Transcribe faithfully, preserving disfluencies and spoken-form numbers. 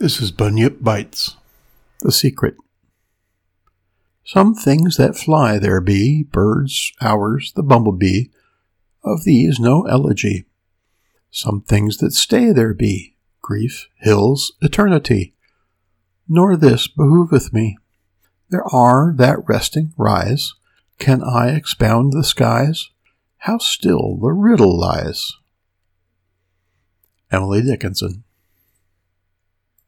This is Bunyip Bites. The Secret. Some things that fly there be, birds, hours, the bumblebee, of these no elegy. Some things that stay there be, grief, hills, eternity. Nor this behoveth me. There are that resting rise. Can I expound the skies? How still the riddle lies. Emily Dickinson.